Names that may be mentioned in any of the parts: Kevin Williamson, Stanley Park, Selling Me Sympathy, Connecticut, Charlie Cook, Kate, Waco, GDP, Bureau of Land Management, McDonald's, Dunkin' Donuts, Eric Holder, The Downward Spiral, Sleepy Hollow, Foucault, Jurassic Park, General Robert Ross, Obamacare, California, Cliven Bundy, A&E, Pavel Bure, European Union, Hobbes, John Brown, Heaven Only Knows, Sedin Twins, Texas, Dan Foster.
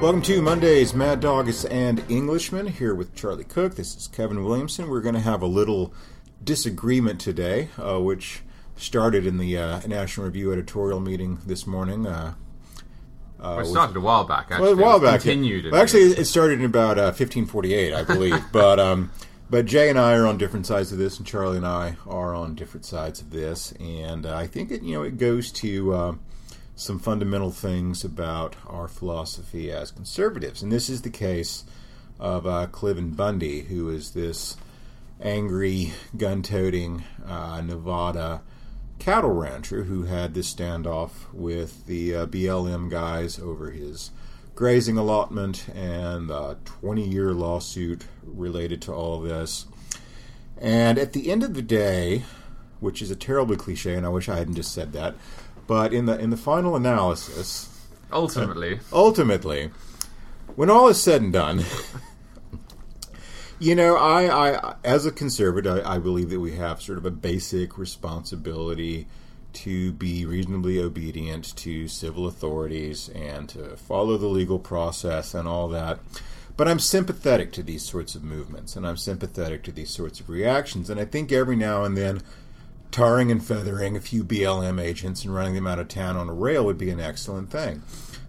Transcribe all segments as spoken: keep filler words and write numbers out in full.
Welcome to Monday's Mad Dogs and Englishmen, here with Charlie Cook. This is Kevin Williamson. We're going to have a little disagreement today, uh, which started in the uh, National Review editorial meeting this morning. Uh, uh, well, it started a while back, actually. Well, a while back. Continued it, well, actually, it started in about uh, fifteen forty-eight, I believe. but um, but Jay and I are on different sides of this, and Charlie and I are on different sides of this. And uh, I think it, you know, it goes to... Uh, some fundamental things about our philosophy as conservatives. And this is the case of uh, Cliven Bundy, who is this angry, gun-toting uh, Nevada cattle rancher who had this standoff with the uh, B L M guys over his grazing allotment and a twenty-year lawsuit related to all this. And at the end of the day, which is a terribly cliche, and I wish I hadn't just said that, but in the in the final analysis, ultimately, uh, ultimately, when all is said and done, you know, I, I as a conservative, I, I believe that we have sort of a basic responsibility to be reasonably obedient to civil authorities and to follow the legal process and all that. But I'm sympathetic to these sorts of movements, and I'm sympathetic to these sorts of reactions, and I think every now and then, tarring and feathering a few B L M agents and running them out of town on a rail would be an excellent thing.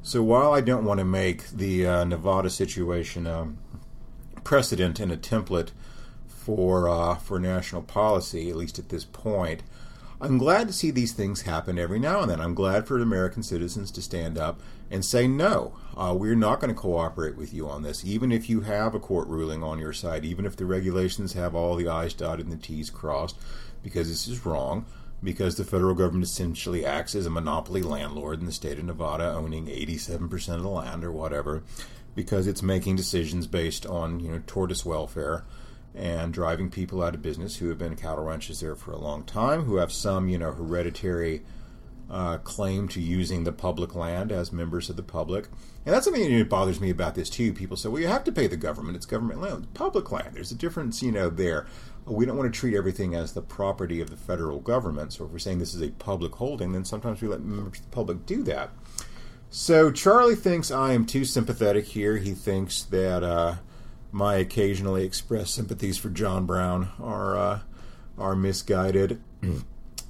So while I don't want to make the uh, Nevada situation a um, precedent and a template for uh, for national policy, at least at this point, I'm glad to see these things happen every now and then. I'm glad for American citizens to stand up and say, no, uh, we're not going to cooperate with you on this, even if you have a court ruling on your side, even if the regulations have all the I's dotted and the T's crossed, because this is wrong, because the federal government essentially acts as a monopoly landlord in the state of Nevada, owning eighty-seven percent of the land or whatever, because it's making decisions based on, you know, tortoise welfare and driving people out of business who have been cattle ranchers there for a long time, who have some, you know, hereditary uh, claim to using the public land as members of the public. And that's something that bothers me about this, too. People say, well, you have to pay the government. It's government land. It's public land. There's a difference, you know, there. We don't want to treat everything as the property of the federal government. So if we're saying this is a public holding, then sometimes we let members of the public do that. So Charlie thinks I am too sympathetic here. He thinks that uh, my occasionally expressed sympathies for John Brown are uh, are misguided.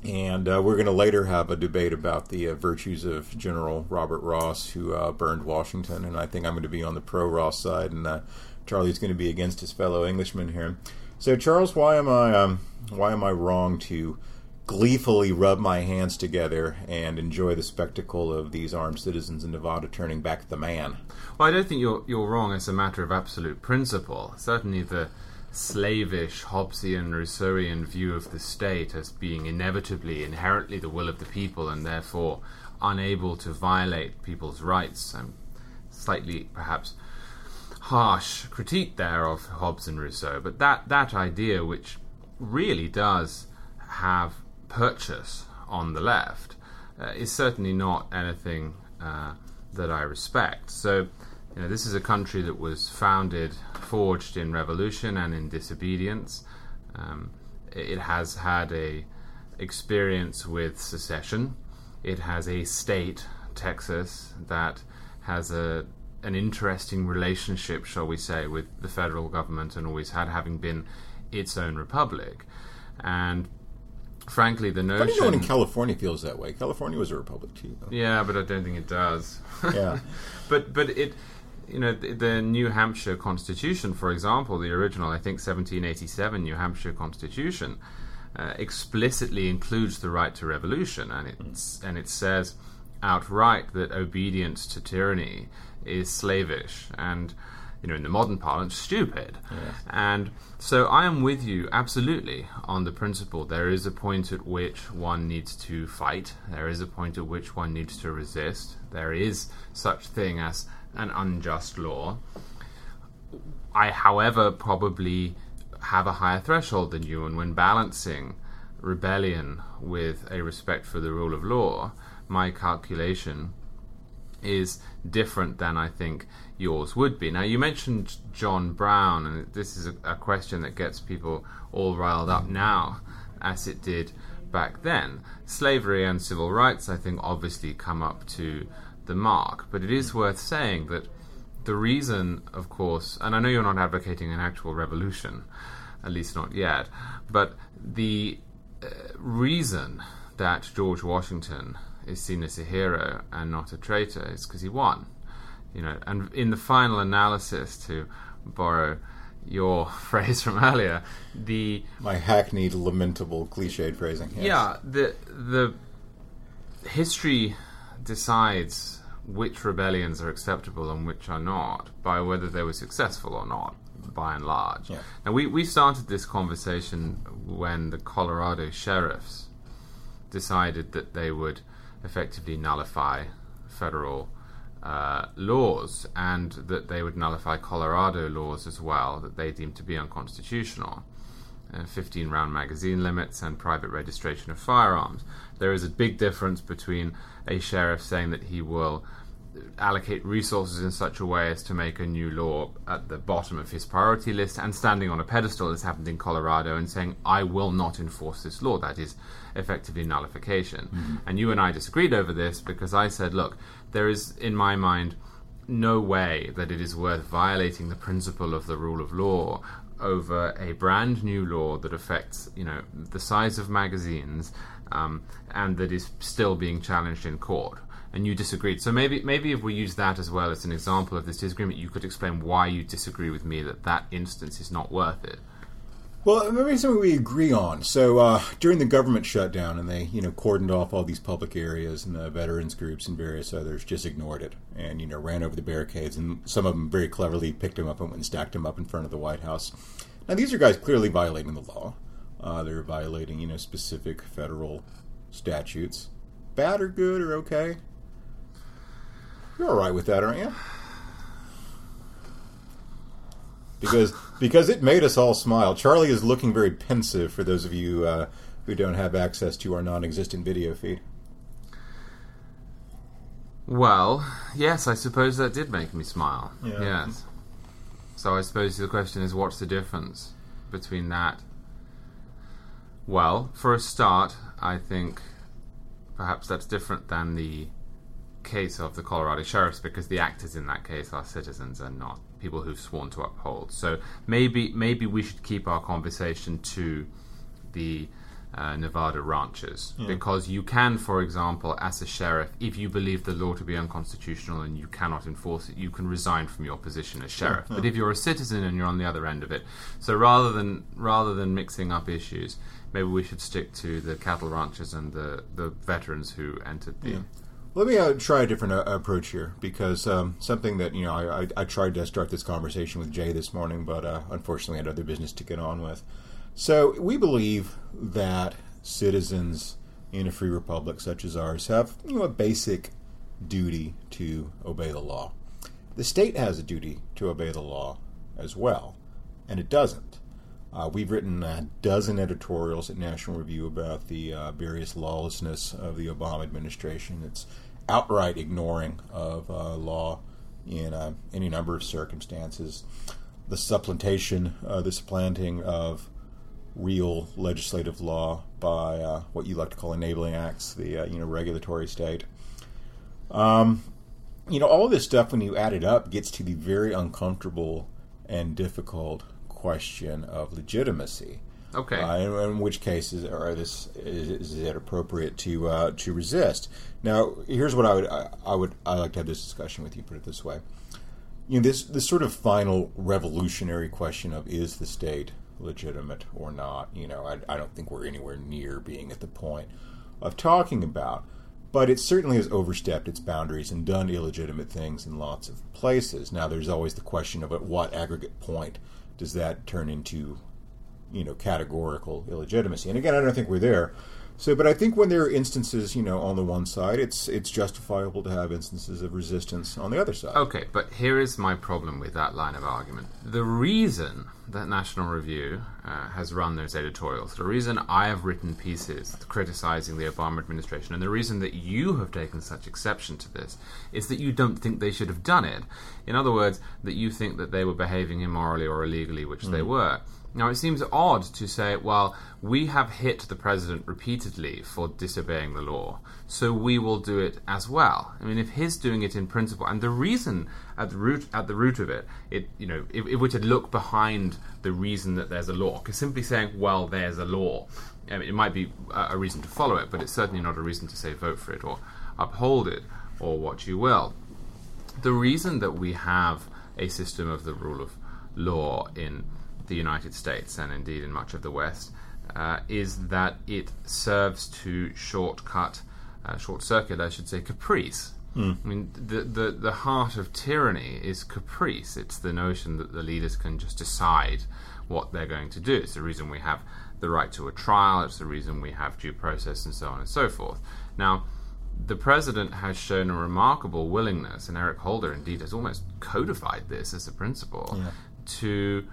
And uh, we're going to later have a debate about the uh, virtues of General Robert Ross, who uh, burned Washington. And I think I'm going to be on the pro-Ross side, and uh, Charlie's going to be against his fellow Englishman here. So, Charles, why am I um, why am I wrong to gleefully rub my hands together and enjoy the spectacle of these armed citizens in Nevada turning back the man? Well, I don't think you're you're wrong as a matter of absolute principle. Certainly, the slavish, Hobbesian, Rousseauian view of the state as being inevitably, inherently the will of the people and therefore unable to violate people's rights. I'm slightly, perhaps, harsh critique there of Hobbes and Rousseau, but that, that idea, which really does have purchase on the left, uh, is certainly not anything uh, that I respect. So, you know, this is a country that was founded, forged in revolution and in disobedience. Um, it has had a experience with secession. It has a state, Texas, that has a an interesting relationship, shall we say, with the federal government, and always had, having been its own republic. And frankly, the notion... I don't know in California feels that way. California was a republic too, though. Yeah, but I don't think it does. Yeah. But but it, you know, the, the New Hampshire Constitution, for example, the original, I think, seventeen eighty-seven New Hampshire Constitution, uh, explicitly includes the right to revolution, and it's, and it says outright that obedience to tyranny is slavish and, you know, in the modern parlance, stupid. Yes. And so I am with you absolutely on the principle. There is a point at which one needs to fight. There is a point at which one needs to resist. There is such thing as an unjust law. I, however, probably have a higher threshold than you, and when balancing rebellion with a respect for the rule of law, my calculation is different than I think yours would be. Now, you mentioned John Brown, and this is a, a question that gets people all riled up now, as it did back then. Slavery and civil rights, I think, obviously come up to the mark, but it is worth saying that the reason, of course, and I know you're not advocating an actual revolution, at least not yet, but the uh, reason that George Washington is seen as a hero and not a traitor is because he won. You know, and in the final analysis, to borrow your phrase from earlier, the my hackneyed, lamentable, cliched phrasing. Yes. Yeah, the the history decides which rebellions are acceptable and which are not by whether they were successful or not, by and large. Yeah. Now, we, we started this conversation when the Colorado sheriffs decided that they would effectively nullify federal uh, laws and that they would nullify Colorado laws as well, that they deemed to be unconstitutional. fifteen-round magazine limits and private registration of firearms. There is a big difference between a sheriff saying that he will allocate resources in such a way as to make a new law at the bottom of his priority list and standing on a pedestal, as happened in Colorado, and saying, I will not enforce this law. That is effectively nullification. Mm-hmm. And you and I disagreed over this because I said, look, there is, in my mind, no way that it is worth violating the principle of the rule of law over a brand new law that affects, you know, the size of magazines, um, and that is still being challenged in court. And you disagreed. So maybe maybe if we use that as well as an example of this disagreement, you could explain why you disagree with me that that instance is not worth it. Well, maybe something we agree on. So uh, during the government shutdown, and they, you know, cordoned off all these public areas, and the veterans groups and various others just ignored it and, you know, ran over the barricades. And some of them very cleverly picked them up and went and stacked them up in front of the White House. Now, these are guys clearly violating the law. Uh, they're violating, you know, specific federal statutes. Bad or good or okay? You're all right with that, aren't you? Because because it made us all smile. Charlie is looking very pensive for those of you uh, who don't have access to our non-existent video feed. Well, yes, I suppose that did make me smile. Yeah. Yes. So I suppose the question is, what's the difference between that? Well, for a start, I think perhaps that's different than the case of the Colorado sheriffs, because the actors in that case are citizens and not people who've sworn to uphold. So maybe maybe we should keep our conversation to the uh, Nevada ranchers, yeah. Because you can, for example, as a sheriff, if you believe the law to be unconstitutional and you cannot enforce it, you can resign from your position as sheriff. Yeah, yeah. But if you're a citizen and you're on the other end of it, so rather than rather than mixing up issues, maybe we should stick to the cattle ranchers and the, the veterans who entered the... Yeah. Let me uh, try a different uh, approach here, because um, something that, you know, I, I, I tried to start this conversation with Jay this morning, but uh, unfortunately I had other business to get on with. So we believe that citizens in a free republic such as ours have, you know, a basic duty to obey the law. The state has a duty to obey the law as well, and it doesn't. Uh, we've written a dozen editorials at National Review about the uh, various lawlessness of the Obama administration. It's outright ignoring of uh, law in uh, any number of circumstances. The supplantation, uh, the supplanting of real legislative law by uh, what you like to call enabling acts, the uh, you know regulatory state. Um, you know, all this stuff, when you add it up, gets to the very uncomfortable and difficult question of legitimacy. Okay. Uh, in, in which cases are this is, is it appropriate to uh, to resist? Now, here's what I would I, I would I like to have this discussion with you. Put it this way, you know, this this sort of final revolutionary question of is the state legitimate or not? You know, I, I don't think we're anywhere near being at the point of talking about, but it certainly has overstepped its boundaries and done illegitimate things in lots of places. Now, there's always the question of at what aggregate point does that turn into, you know, categorical illegitimacy? And again, I don't think we're there. So, but I think when there are instances, you know, on the one side, it's it's justifiable to have instances of resistance on the other side. Okay, but here is my problem with that line of argument. The reason that National Review uh, has run those editorials, the reason I have written pieces criticizing the Obama administration, and the reason that you have taken such exception to this, is that you don't think they should have done it. In other words, that you think that they were behaving immorally or illegally, which mm. they were. Now, it seems odd to say, well, we have hit the president repeatedly for disobeying the law, so we will do it as well. I mean, if his doing it in principle, and the reason at the root at the root of it, it you know, if, if we were to look behind the reason that there's a law, because simply saying, well, there's a law, I mean, it might be a reason to follow it, but it's certainly not a reason to say vote for it or uphold it or what you will. The reason that we have a system of the rule of law in the United States, and indeed in much of the West, uh, is that it serves to shortcut, uh, short-circuit, I should say, caprice. Mm. I mean, the, the the heart of tyranny is caprice. It's the notion that the leaders can just decide what they're going to do. It's the reason we have the right to a trial. It's the reason we have due process, and so on and so forth. Now, the president has shown a remarkable willingness, and Eric Holder, indeed, has almost codified this as a principle, yeah. to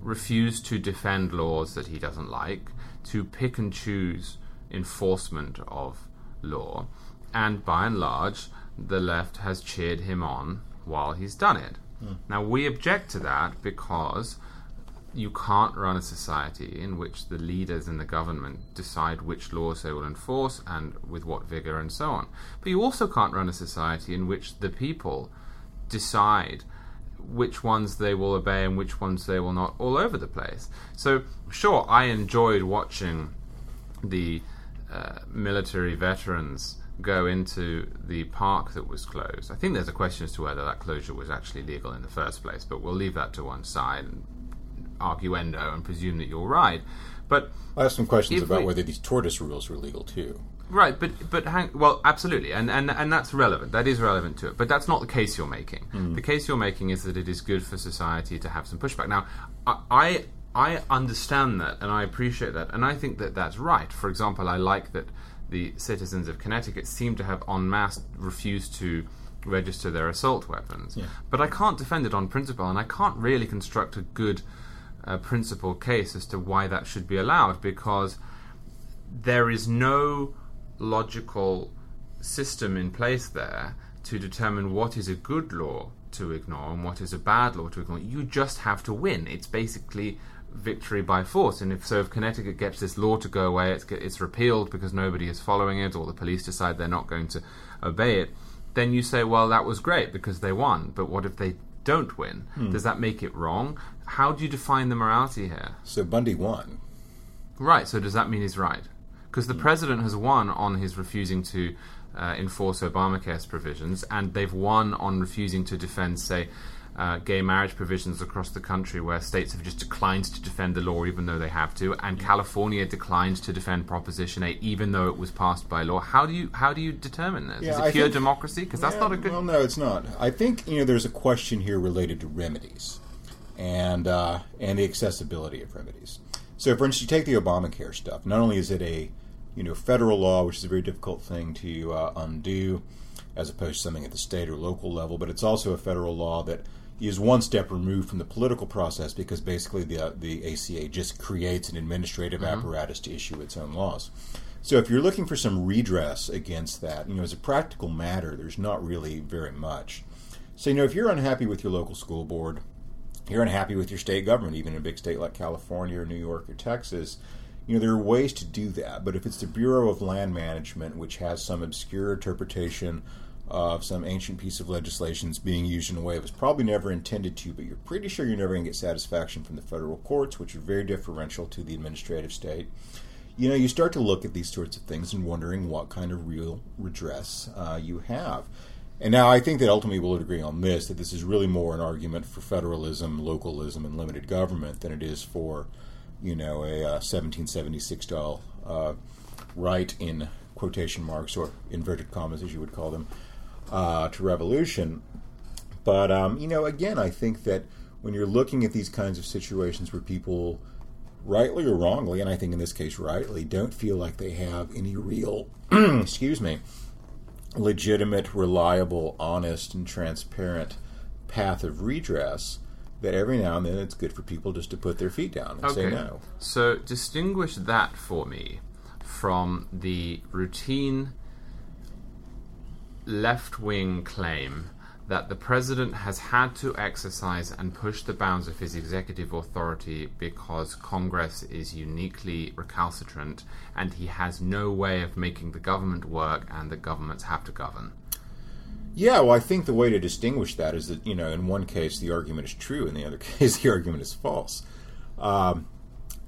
refuse to defend laws that he doesn't like, to pick and choose enforcement of law, and by and large, the left has cheered him on while he's done it. Mm. Now, we object to that because you can't run a society in which the leaders and the government decide which laws they will enforce and with what vigor and so on. But you also can't run a society in which the people decide which ones they will obey and which ones they will not, all over the place. So, sure, I enjoyed watching the uh, military veterans go into the park that was closed. I think there's a question as to whether that closure was actually legal in the first place, but we'll leave that to one side and arguendo and presume that you're right. But I have some questions about we, whether these tortoise rules were legal too. Right, but but hang, well, absolutely, and, and and that's relevant. That is relevant to it, but that's not the case you're making. Mm. The case you're making is that it is good for society to have some pushback. Now, I I understand that, and I appreciate that, and I think that that's right. For example, I like that the citizens of Connecticut seem to have en masse refused to register their assault weapons, yeah. but I can't defend it on principle, and I can't really construct a good uh, principle case as to why that should be allowed, because there is no logical system in place there to determine what is a good law to ignore and what is a bad law to ignore. You just have to win. It's basically victory by force. And if so, if Connecticut gets this law to go away, it's, it's repealed because nobody is following it, or the police decide they're not going to obey it, then you say, well, that was great because they won. But what if they don't win? Hmm. Does that make it wrong? How do you define the morality here? So Bundy won. Right. So does that mean he's right? Because the president has won on his refusing to uh, enforce Obamacare's provisions, and they've won on refusing to defend, say, uh, gay marriage provisions across the country where states have just declined to defend the law even though they have to, and California declined to defend Proposition eight even though it was passed by law. How do you how do you determine this? Yeah, Is it I pure think, democracy? Because that's yeah, not a good... Well, no, it's not. I think, you know, there's a question here related to remedies and uh, and the accessibility of remedies. So, for instance, you take the Obamacare stuff. Not only is it a you know, federal law, which is a very difficult thing to uh, undo, as opposed to something at the state or local level. But it's also a federal law that is one step removed from the political process, because basically the uh, the A C A just creates an administrative mm-hmm. apparatus to issue its own laws. So if you're looking for some redress against that, you know, as a practical matter, there's not really very much. So, you know, if you're unhappy with your local school board, you're unhappy with your state government, even in a big state like California or New York or Texas, you know, there are ways to do that, but if it's the Bureau of Land Management, which has some obscure interpretation of some ancient piece of legislation that's being used in a way it was probably never intended to, but you're pretty sure you're never going to get satisfaction from the federal courts, which are very differential to the administrative state, you know, you start to look at these sorts of things and wondering what kind of real redress uh, you have. And now I think that ultimately we'll agree on this, that this is really more an argument for federalism, localism, and limited government than it is for you know, a uh, seventeen seventy-six style uh, right, in quotation marks, or inverted commas as you would call them, uh, to revolution. But, um, you know, again, I think that when you're looking at these kinds of situations where people, rightly or wrongly, and I think in this case rightly, don't feel like they have any real, excuse me, legitimate, reliable, honest, and transparent path of redress, that every now and then it's good for people just to put their feet down and okay. say no. So distinguish that for me from the routine left-wing claim that the president has had to exercise and push the bounds of his executive authority because Congress is uniquely recalcitrant and he has no way of making the government work and the governments have to govern. Yeah, well, I think the way to distinguish that is that, you know, in one case the argument is true, in the other case the argument is false. Um,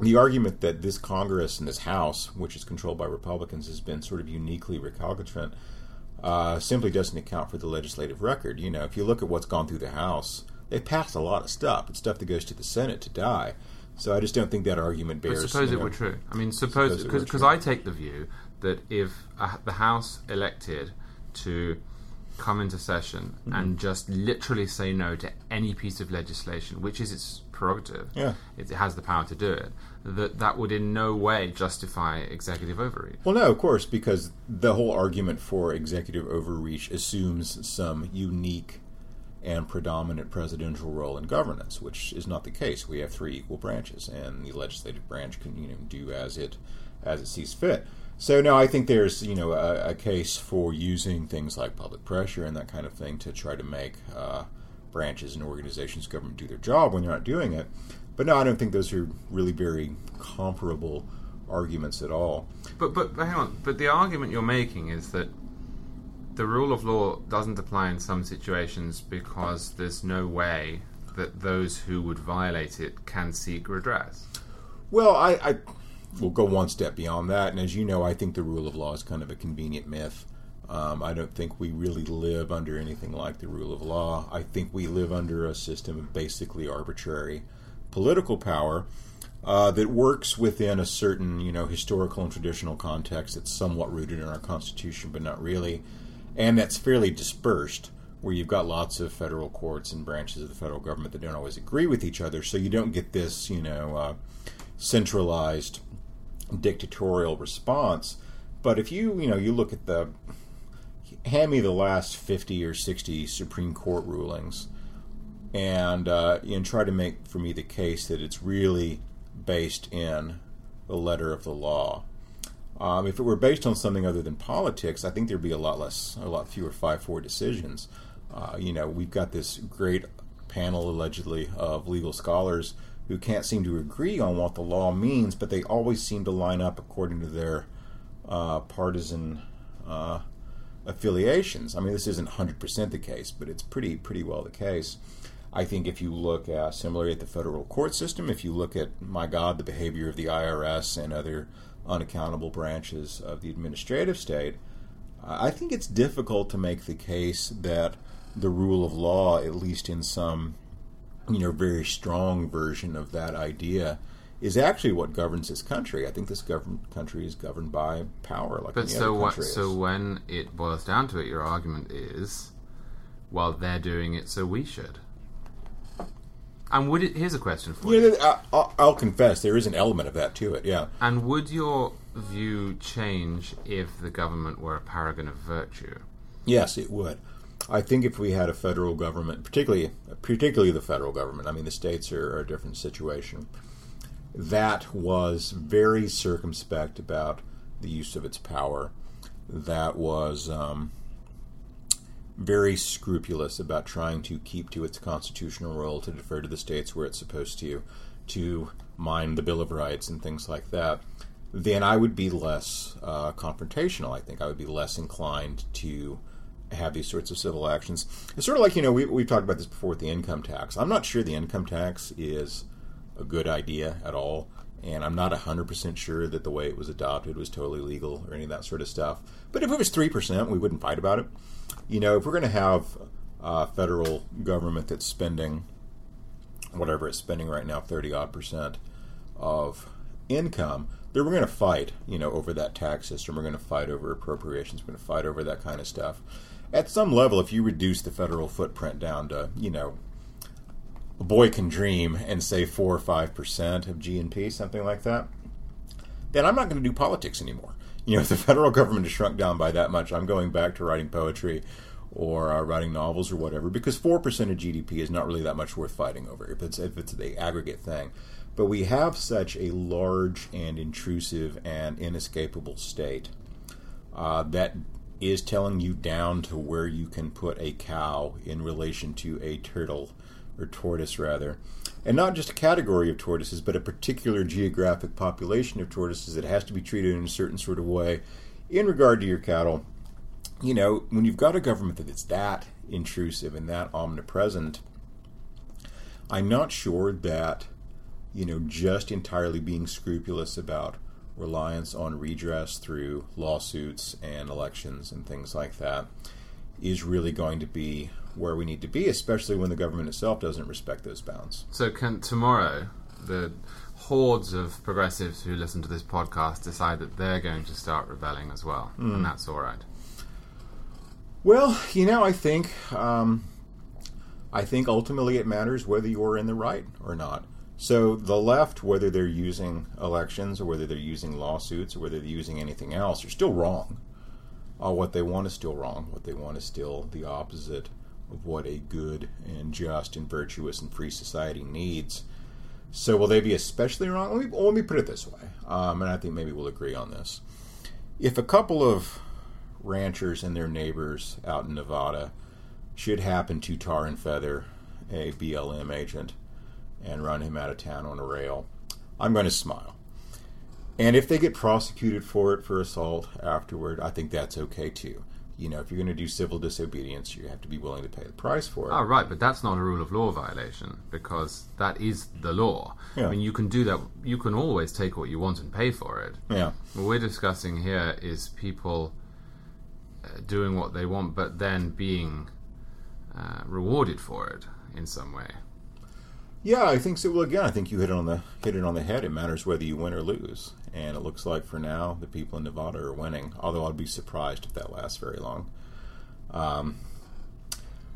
the argument that this Congress and this House, which is controlled by Republicans, has been sort of uniquely recalcitrant Uh, simply doesn't account for the legislative record. You know, if you look at what's gone through the House, they passed a lot of stuff. It's stuff that goes to the Senate to die. So I just don't think that argument bears... But suppose it know, were true. I mean, suppose... Because I take the view that if uh, the House elected to come into session mm-hmm. and just literally say no to any piece of legislation, which is its prerogative, yeah. it has the power to do it, that that would in no way justify executive overreach. Well, no, of course, because the whole argument for executive overreach assumes some unique and predominant presidential role in governance, which is not the case. We have three equal branches, and the legislative branch can, you know, do as it as it sees fit. So, no, I think there's, you know, a, a case for using things like public pressure and that kind of thing to try to make uh, branches and organizations of government do their job when they're not doing it. But no, I don't think those are really very comparable arguments at all. But, but but hang on. But the argument you're making is that the rule of law doesn't apply in some situations because there's no way that those who would violate it can seek redress. Well, I, I will go one step beyond that. And as you know, I think the rule of law is kind of a convenient myth. Um, I don't think we really live under anything like the rule of law. I think we live under a system of basically arbitrary political power uh, that works within a certain, you know, historical and traditional context that's somewhat rooted in our Constitution, but not really, and that's fairly dispersed, where you've got lots of federal courts and branches of the federal government that don't always agree with each other, so you don't get this, you know, uh, centralized dictatorial response. But if you, you know, you look at the, hand me the last fifty or sixty Supreme Court rulings, And, uh, and try to make for me the case that it's really based in the letter of the law. Um, if it were based on something other than politics, I think there'd be a lot less, a lot fewer five four decisions. Uh, you know, we've got this great panel, allegedly, of legal scholars who can't seem to agree on what the law means, but they always seem to line up according to their uh, partisan uh, affiliations. I mean, this isn't one hundred percent the case, but it's pretty pretty well the case. I think if you look uh, similarly at the federal court system, if you look at, my God, the behavior of the I R S and other unaccountable branches of the administrative state, uh, I think it's difficult to make the case that the rule of law, at least in some, you know, very strong version of that idea, is actually what governs this country. I think this government country is governed by power, like but any so other country what, is. So when it boils down to it, your argument is, well, they're doing it, so we should. And would it, here's a question for you. Yeah, I'll, I'll confess, there is an element of that to it, yeah. And would your view change if the government were a paragon of virtue? Yes, it would. I think if we had a federal government, particularly particularly the federal government, I mean the states are, are a different situation, that was very circumspect about the use of its power, that was um, very scrupulous about trying to keep to its constitutional role, to defer to the states where it's supposed to, to mind the Bill of Rights and things like that, then I would be less uh, confrontational, I think. I would be less inclined to have these sorts of civil actions. It's sort of like, you know, we, we've talked about this before with the income tax. I'm not sure the income tax is a good idea at all, and I'm not one hundred percent sure that the way it was adopted was totally legal or any of that sort of stuff. But if it was three percent, we wouldn't fight about it. You know, if we're going to have a federal government that's spending, whatever it's spending right now, thirty-odd percent of income, then we're going to fight, you know, over that tax system. We're going to fight over appropriations. We're going to fight over that kind of stuff. At some level, if you reduce the federal footprint down to, you know, a boy can dream and say four or five percent of G N P, something like that, then I'm not going to do politics anymore. You know, if the federal government is shrunk down by that much, I'm going back to writing poetry or uh, writing novels or whatever, because four percent of G D P is not really that much worth fighting over if it's if it's the aggregate thing. But we have such a large and intrusive and inescapable state uh, that is telling you down to where you can put a cow in relation to a turtle, or tortoise rather. And not just a category of tortoises, but a particular geographic population of tortoises that has to be treated in a certain sort of way in regard to your cattle. You know, when you've got a government that's that intrusive and that omnipresent, I'm not sure that, you know, just entirely being scrupulous about reliance on redress through lawsuits and elections and things like that is really going to be where we need to be, especially when the government itself doesn't respect those bounds. So can tomorrow the hordes of progressives who listen to this podcast decide that they're going to start rebelling as well, mm. and that's all right? Well, you know, I think um, I think ultimately it matters whether you're in the right or not. So the left, whether they're using elections or whether they're using lawsuits or whether they're using anything else, are still wrong. Uh, what they want is still wrong. What they want is still the opposite of what a good and just and virtuous and free society needs. So will they be especially wrong? Let me, let me put it this way, um, and I think maybe we'll agree on this. If a couple of ranchers and their neighbors out in Nevada should happen to tar and feather a B L M agent and run him out of town on a rail, I'm going to smile. And if they get prosecuted for it for assault afterward, I think that's okay too. You know, if you're going to do civil disobedience, you have to be willing to pay the price for it. Oh, right, but that's not a rule of law violation, because that is the law. Yeah. I mean, you can do that. You can always take what you want and pay for it. Yeah. What we're discussing here is people doing what they want, but then being uh, rewarded for it in some way. Yeah, I think so. Well, again, I think you hit it on the hit it on the head. It matters whether you win or lose, and it looks like for now the people in Nevada are winning. Although I'd be surprised if that lasts very long. Um,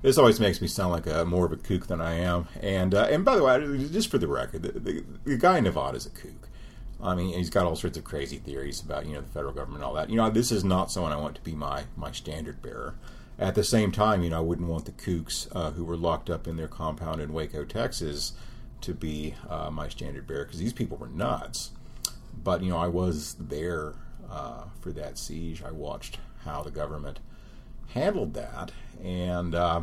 this always makes me sound like a more of a kook than I am. And uh, and by the way, just for the record, the, the, the guy in Nevada is a kook. I mean, he's got all sorts of crazy theories about, you know, the federal government and all that. You know, this is not someone I want to be my my standard bearer. At the same time, you know, I wouldn't want the kooks uh, who were locked up in their compound in Waco, Texas, to be uh, my standard bearer, because these people were nuts. But, you know, I was there uh, for that siege. I watched how the government handled that, and uh,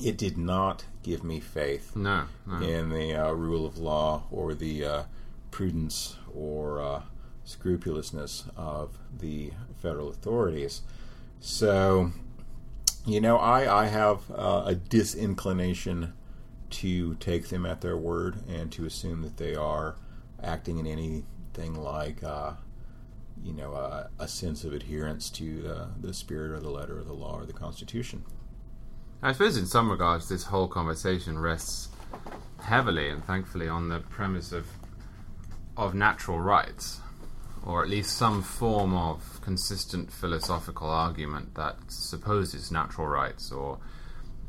it did not give me faith no, no. in the uh, rule of law or the uh, prudence or uh, scrupulousness of the federal authorities. So... You know, I, I have uh, a disinclination to take them at their word and to assume that they are acting in anything like, uh, you know, uh, a sense of adherence to the, the spirit or the letter of the law or the Constitution. I suppose in some regards this whole conversation rests heavily and thankfully on the premise of of natural rights, or at least some form of consistent philosophical argument that supposes natural rights or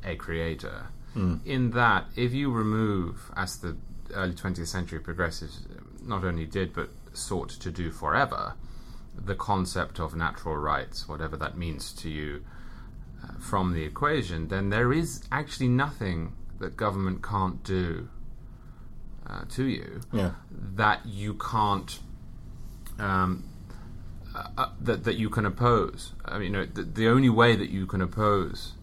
a creator. Mm. In that, if you remove, as the early twentieth century progressives not only did but sought to do forever, the concept of natural rights, whatever that means to you, uh, from the equation, then there is actually nothing that government can't do uh, to you yeah. that you can't Um, uh, that that you can oppose. I mean, you know, the, the only way that you can oppose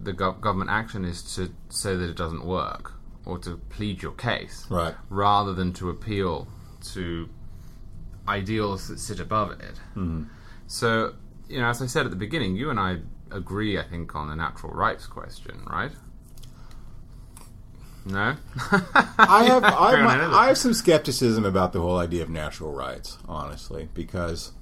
the go- government action is to say that it doesn't work or to plead your case, right? Rather than to appeal to ideals that sit above it. Mm-hmm. So, you know, as I said at the beginning, you and I agree, I think, on the natural rights question, right? No, I have I, my, I have some skepticism about the whole idea of natural rights, honestly, because,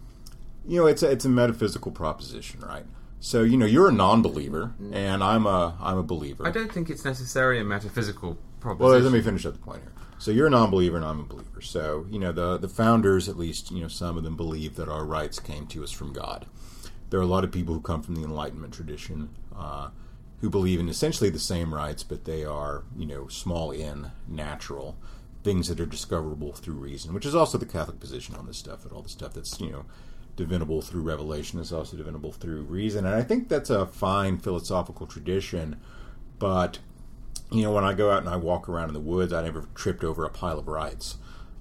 you know, it's a, it's a metaphysical proposition, right? So, you know, you're a non-believer, and I'm a I'm a believer. I don't think it's necessarily a metaphysical proposition. Well, let me finish up the point here. So you're a non-believer, and I'm a believer. So, you know, the the founders, at least, you know, some of them believe that our rights came to us from God. There are a lot of people who come from the Enlightenment tradition, Uh, who believe in essentially the same rights, but they are, you know, small n, natural, things that are discoverable through reason, which is also the Catholic position on this stuff, and all the stuff that's, you know, divinable through revelation. It's also divinable through reason. And I think that's a fine philosophical tradition. But, you know, when I go out and I walk around in the woods, I never tripped over a pile of rights.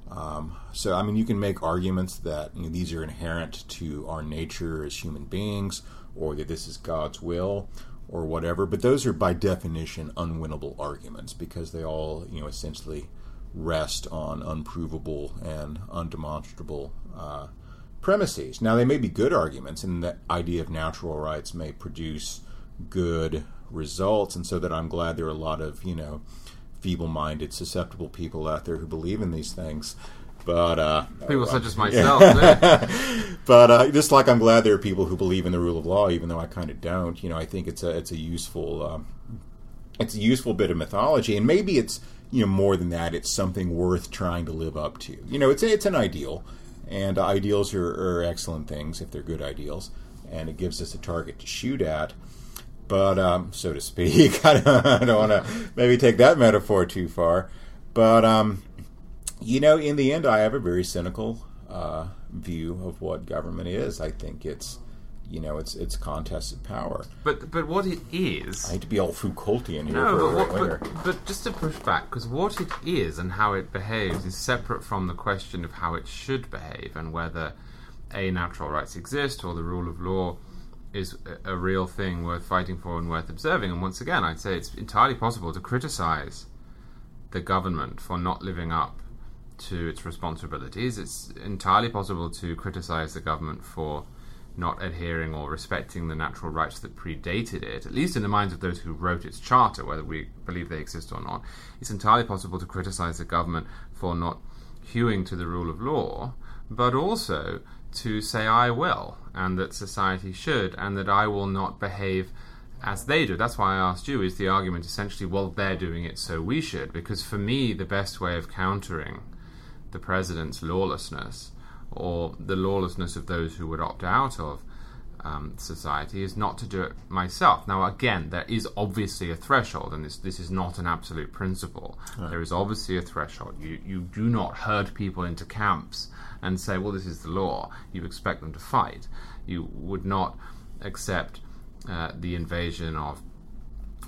Um, so, I mean, you can make arguments that, you know, these are inherent to our nature as human beings, or that this is God's will, or whatever. But those are, by definition, unwinnable arguments, because they all, you know, essentially rest on unprovable and undemonstrable uh, premises. Now, they may be good arguments, and the idea of natural rights may produce good results, and so that I'm glad there are a lot of, you know, feeble-minded, susceptible people out there who believe in these things. But uh, people such as myself. Yeah. But uh, just like I'm glad there are people who believe in the rule of law, even though I kind of don't. You know, I think it's a it's a useful um, it's a useful bit of mythology, and maybe it's, you know, more than that. It's something worth trying to live up to. You know, it's it's an ideal, and ideals are, are excellent things if they're good ideals, and it gives us a target to shoot at. But um, so to speak, I don't, don't want to maybe take that metaphor too far. But um, you know, in the end, I have a very cynical uh, view of what government is. I think it's, you know, it's it's contests of power. But but what it is, I hate to be all Foucaultian here. No, for but, what, but but just to push back, because what it is and how it behaves is separate from the question of how it should behave and whether a natural rights exist or the rule of law is a real thing worth fighting for and worth observing. And once again, I'd say it's entirely possible to criticise the government for not living up to its responsibilities. It's entirely possible to criticise the government for not adhering or respecting the natural rights that predated it, at least in the minds of those who wrote its charter, whether we believe they exist or not. It's entirely possible to criticise the government for not hewing to the rule of law, but also to say I will, and that society should, and that I will not behave as they do. That's why I asked you, is the argument essentially, well, they're doing it, so we should? Because for me, the best way of countering the president's lawlessness, or the lawlessness of those who would opt out of um, society, is not to do it myself. Now, again, there is obviously a threshold, and this this is not an absolute principle. Right. There is obviously a threshold. You, you do not herd people into camps and say, well, this is the law. You expect them to fight. You would not accept uh, the invasion of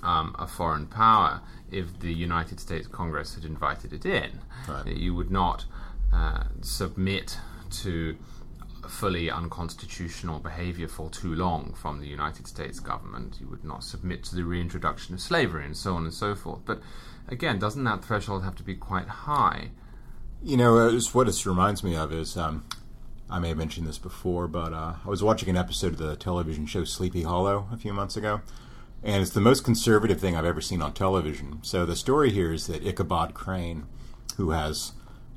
um, a foreign power if the United States Congress had invited it in. Right. You would not uh, submit to fully unconstitutional behavior for too long from the United States government. You would not submit to the reintroduction of slavery and so on and so forth. But again, doesn't that threshold have to be quite high? You know, what this reminds me of is, um, I may have mentioned this before, but uh, I was watching an episode of the television show Sleepy Hollow a few months ago, and it's the most conservative thing I've ever seen on television. So the story here is that Ichabod Crane, who has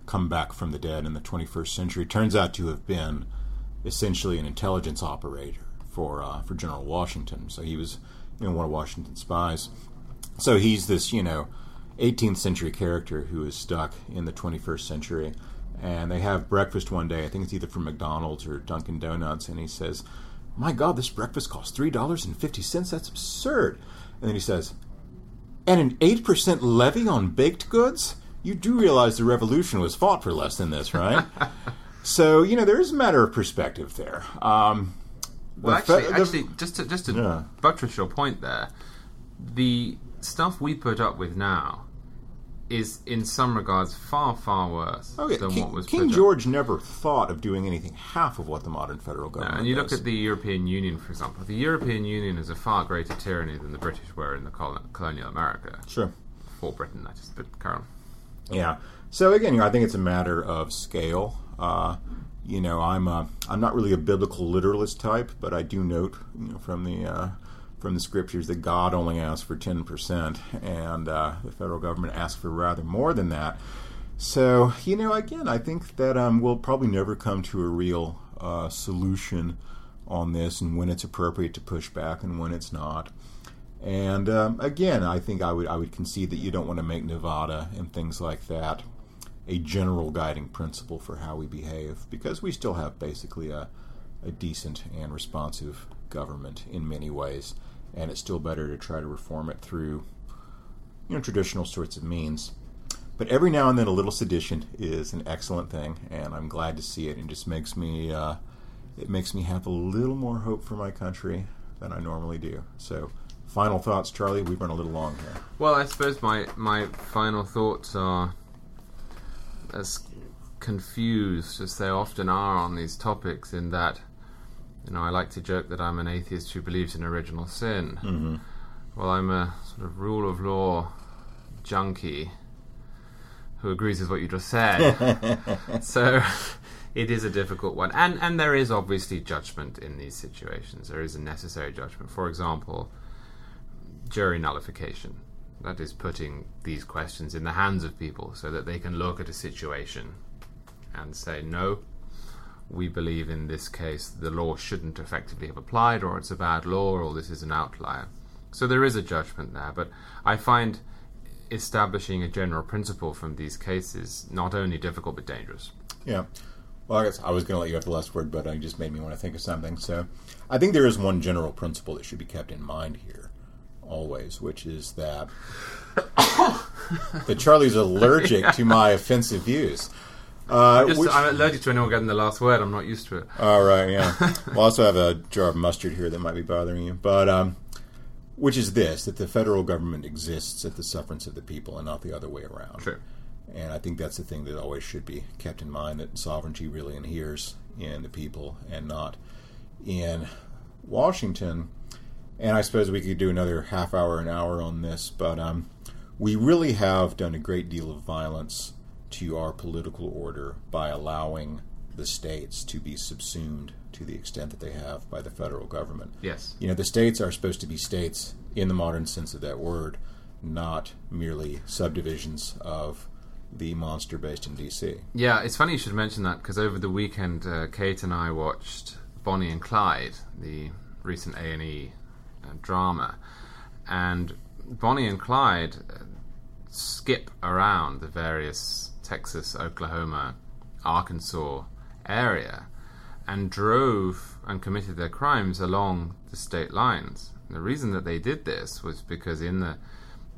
come back from the dead in the twenty-first century, turns out to have been essentially an intelligence operator for uh, for General Washington. So he was, you know, one of Washington's spies. So he's this, you know, eighteenth century character who is stuck in the twenty-first century, and they have breakfast one day. I think it's either from McDonald's or Dunkin' Donuts, and he says, "My God, this breakfast costs three dollars and fifty cents. That's absurd." And then he says, "And an eight percent levy on baked goods? You do realize the revolution was fought for less than this, right?" So, you know, there is a matter of perspective there. Um, well, the actually, fe- actually, the, just to, just to yeah. buttress your point there, the stuff we put up with now is, in some regards, far, far worse okay. than King, what was put King George up. Never thought of doing anything half of what the modern federal government does. No, and you does. Look at the European Union, for example. The European Union is a far greater tyranny than the British were in the colonial America. Sure. For Britain, that is. But, Carol. Yeah. So, again, you know, I think it's a matter of scale. Uh, you know, I'm a, I'm not really a biblical literalist type, but I do note, you know, from the... Uh, from the scriptures that God only asks for ten percent, and uh, the federal government asks for rather more than that. So, you know, again, I think that um, we'll probably never come to a real uh, solution on this, and when it's appropriate to push back and when it's not. And um, again, I think I would I would concede that you don't want to make Nevada and things like that a general guiding principle for how we behave, because we still have basically a, a decent and responsive government in many ways. And it's still better to try to reform it through, you know, traditional sorts of means. But every now and then a little sedition is an excellent thing, and I'm glad to see it. And just makes me, uh, it makes me have a little more hope for my country than I normally do. So, final thoughts, Charlie. We've run a little long here. Well, I suppose my, my final thoughts are as confused as they often are on these topics, in that, you know, I like to joke that I'm an atheist who believes in original sin. Mm-hmm. Well, I'm a sort of rule of law junkie who agrees with what you just said. So it is a difficult one. And and there is obviously judgment in these situations. There is a necessary judgment. For example, jury nullification. That is putting these questions in the hands of people so that they can look at a situation and say, no, we believe in this case the law shouldn't effectively have applied, or it's a bad law, or this is an outlier. So there is a judgment there, but I find establishing a general principle from these cases not only difficult but dangerous. Yeah. Well, I guess I was going to let you have the last word, but it just made me want to think of something. So I think there is one general principle that should be kept in mind here always, which is that, that Charlie's allergic to my offensive views. Uh, Just, which, I'm allergic to anyone getting the last word. I'm not used to it. All right, yeah. We'll also have a jar of mustard here that might be bothering you. But, um, which is this, that the federal government exists at the sufferance of the people and not the other way around. Sure. And I think that's the thing that always should be kept in mind, that sovereignty really inheres in the people and not in Washington. And I suppose we could do another half hour, an hour on this, but um, we really have done a great deal of violence to our political order by allowing the states to be subsumed to the extent that they have by the federal government. Yes. You know, the states are supposed to be states in the modern sense of that word, not merely subdivisions of the monster based in D C. Yeah, it's funny you should mention that, because over the weekend uh, Kate and I watched Bonnie and Clyde, the recent A and E uh, drama, and Bonnie and Clyde uh, skip around the various Texas, Oklahoma, Arkansas area and drove and committed their crimes along the state lines. And the reason that they did this was because in the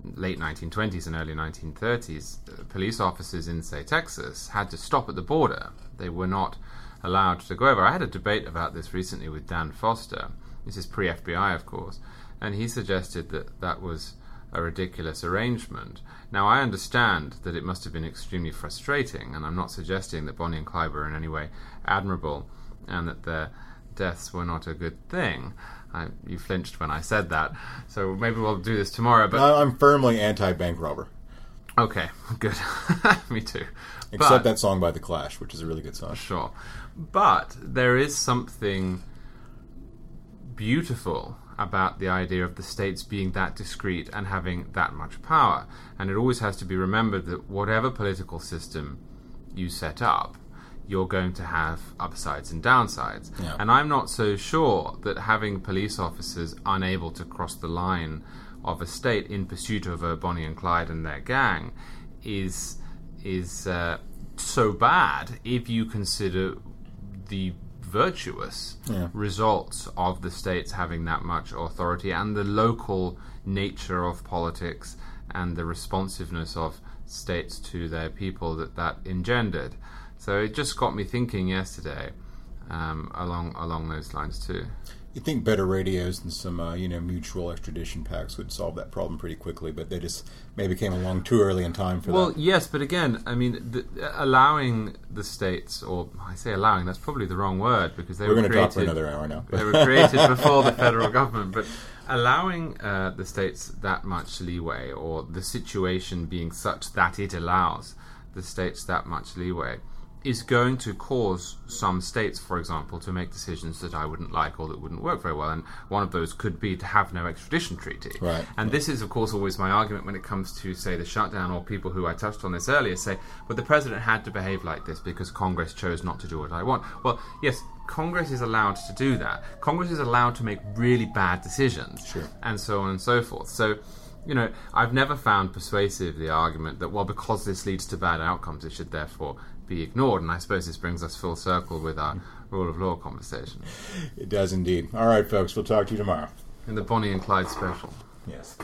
late nineteen twenties and early nineteen thirties, uh, police officers in, say, Texas had to stop at the border. They were not allowed to go over. I had a debate about this recently with Dan Foster. This is pre-F B I, of course, and he suggested that that was a ridiculous arrangement. Now, I understand that it must have been extremely frustrating, and I'm not suggesting that Bonnie and Clyde were in any way admirable and that their deaths were not a good thing. I, you flinched when I said that, so maybe we'll do this tomorrow. But I'm firmly anti-bank robber. Okay, good. Me too. Except but, that song by The Clash, which is a really good song. Sure. But there is something beautiful about the idea of the states being that discreet and having that much power. And it always has to be remembered that whatever political system you set up, you're going to have upsides and downsides. Yeah. And I'm not so sure that having police officers unable to cross the line of a state in pursuit of a Bonnie and Clyde and their gang is is uh, so bad if you consider the virtuous yeah. results of the states having that much authority and the local nature of politics and the responsiveness of states to their people that that engendered. So it just got me thinking yesterday um, along along those lines too. You'd think better radios and some uh, you know mutual extradition pacts would solve that problem pretty quickly, but they just maybe came along too early in time for well, that. Well, yes, but again, I mean, the, allowing the states, or I say allowing, that's probably the wrong word, because they We're were going to talk for another hour now. They were created before the federal government, but allowing uh, the states that much leeway, or the situation being such that it allows the states that much leeway, is going to cause some states, for example, to make decisions that I wouldn't like or that wouldn't work very well. And one of those could be to have no extradition treaty. Right. And this is, of course, always my argument when it comes to, say, the shutdown, or people who I touched on this earlier say, but the president had to behave like this because Congress chose not to do what I want. Well, yes, Congress is allowed to do that. Congress is allowed to make really bad decisions, sure, and so on and so forth. So, you know, I've never found persuasive the argument that, well, because this leads to bad outcomes, it should therefore be ignored. And I suppose this brings us full circle with our rule of law conversation. It does indeed. All right, folks, we'll talk to you tomorrow. In the Bonnie and Clyde special. Yes.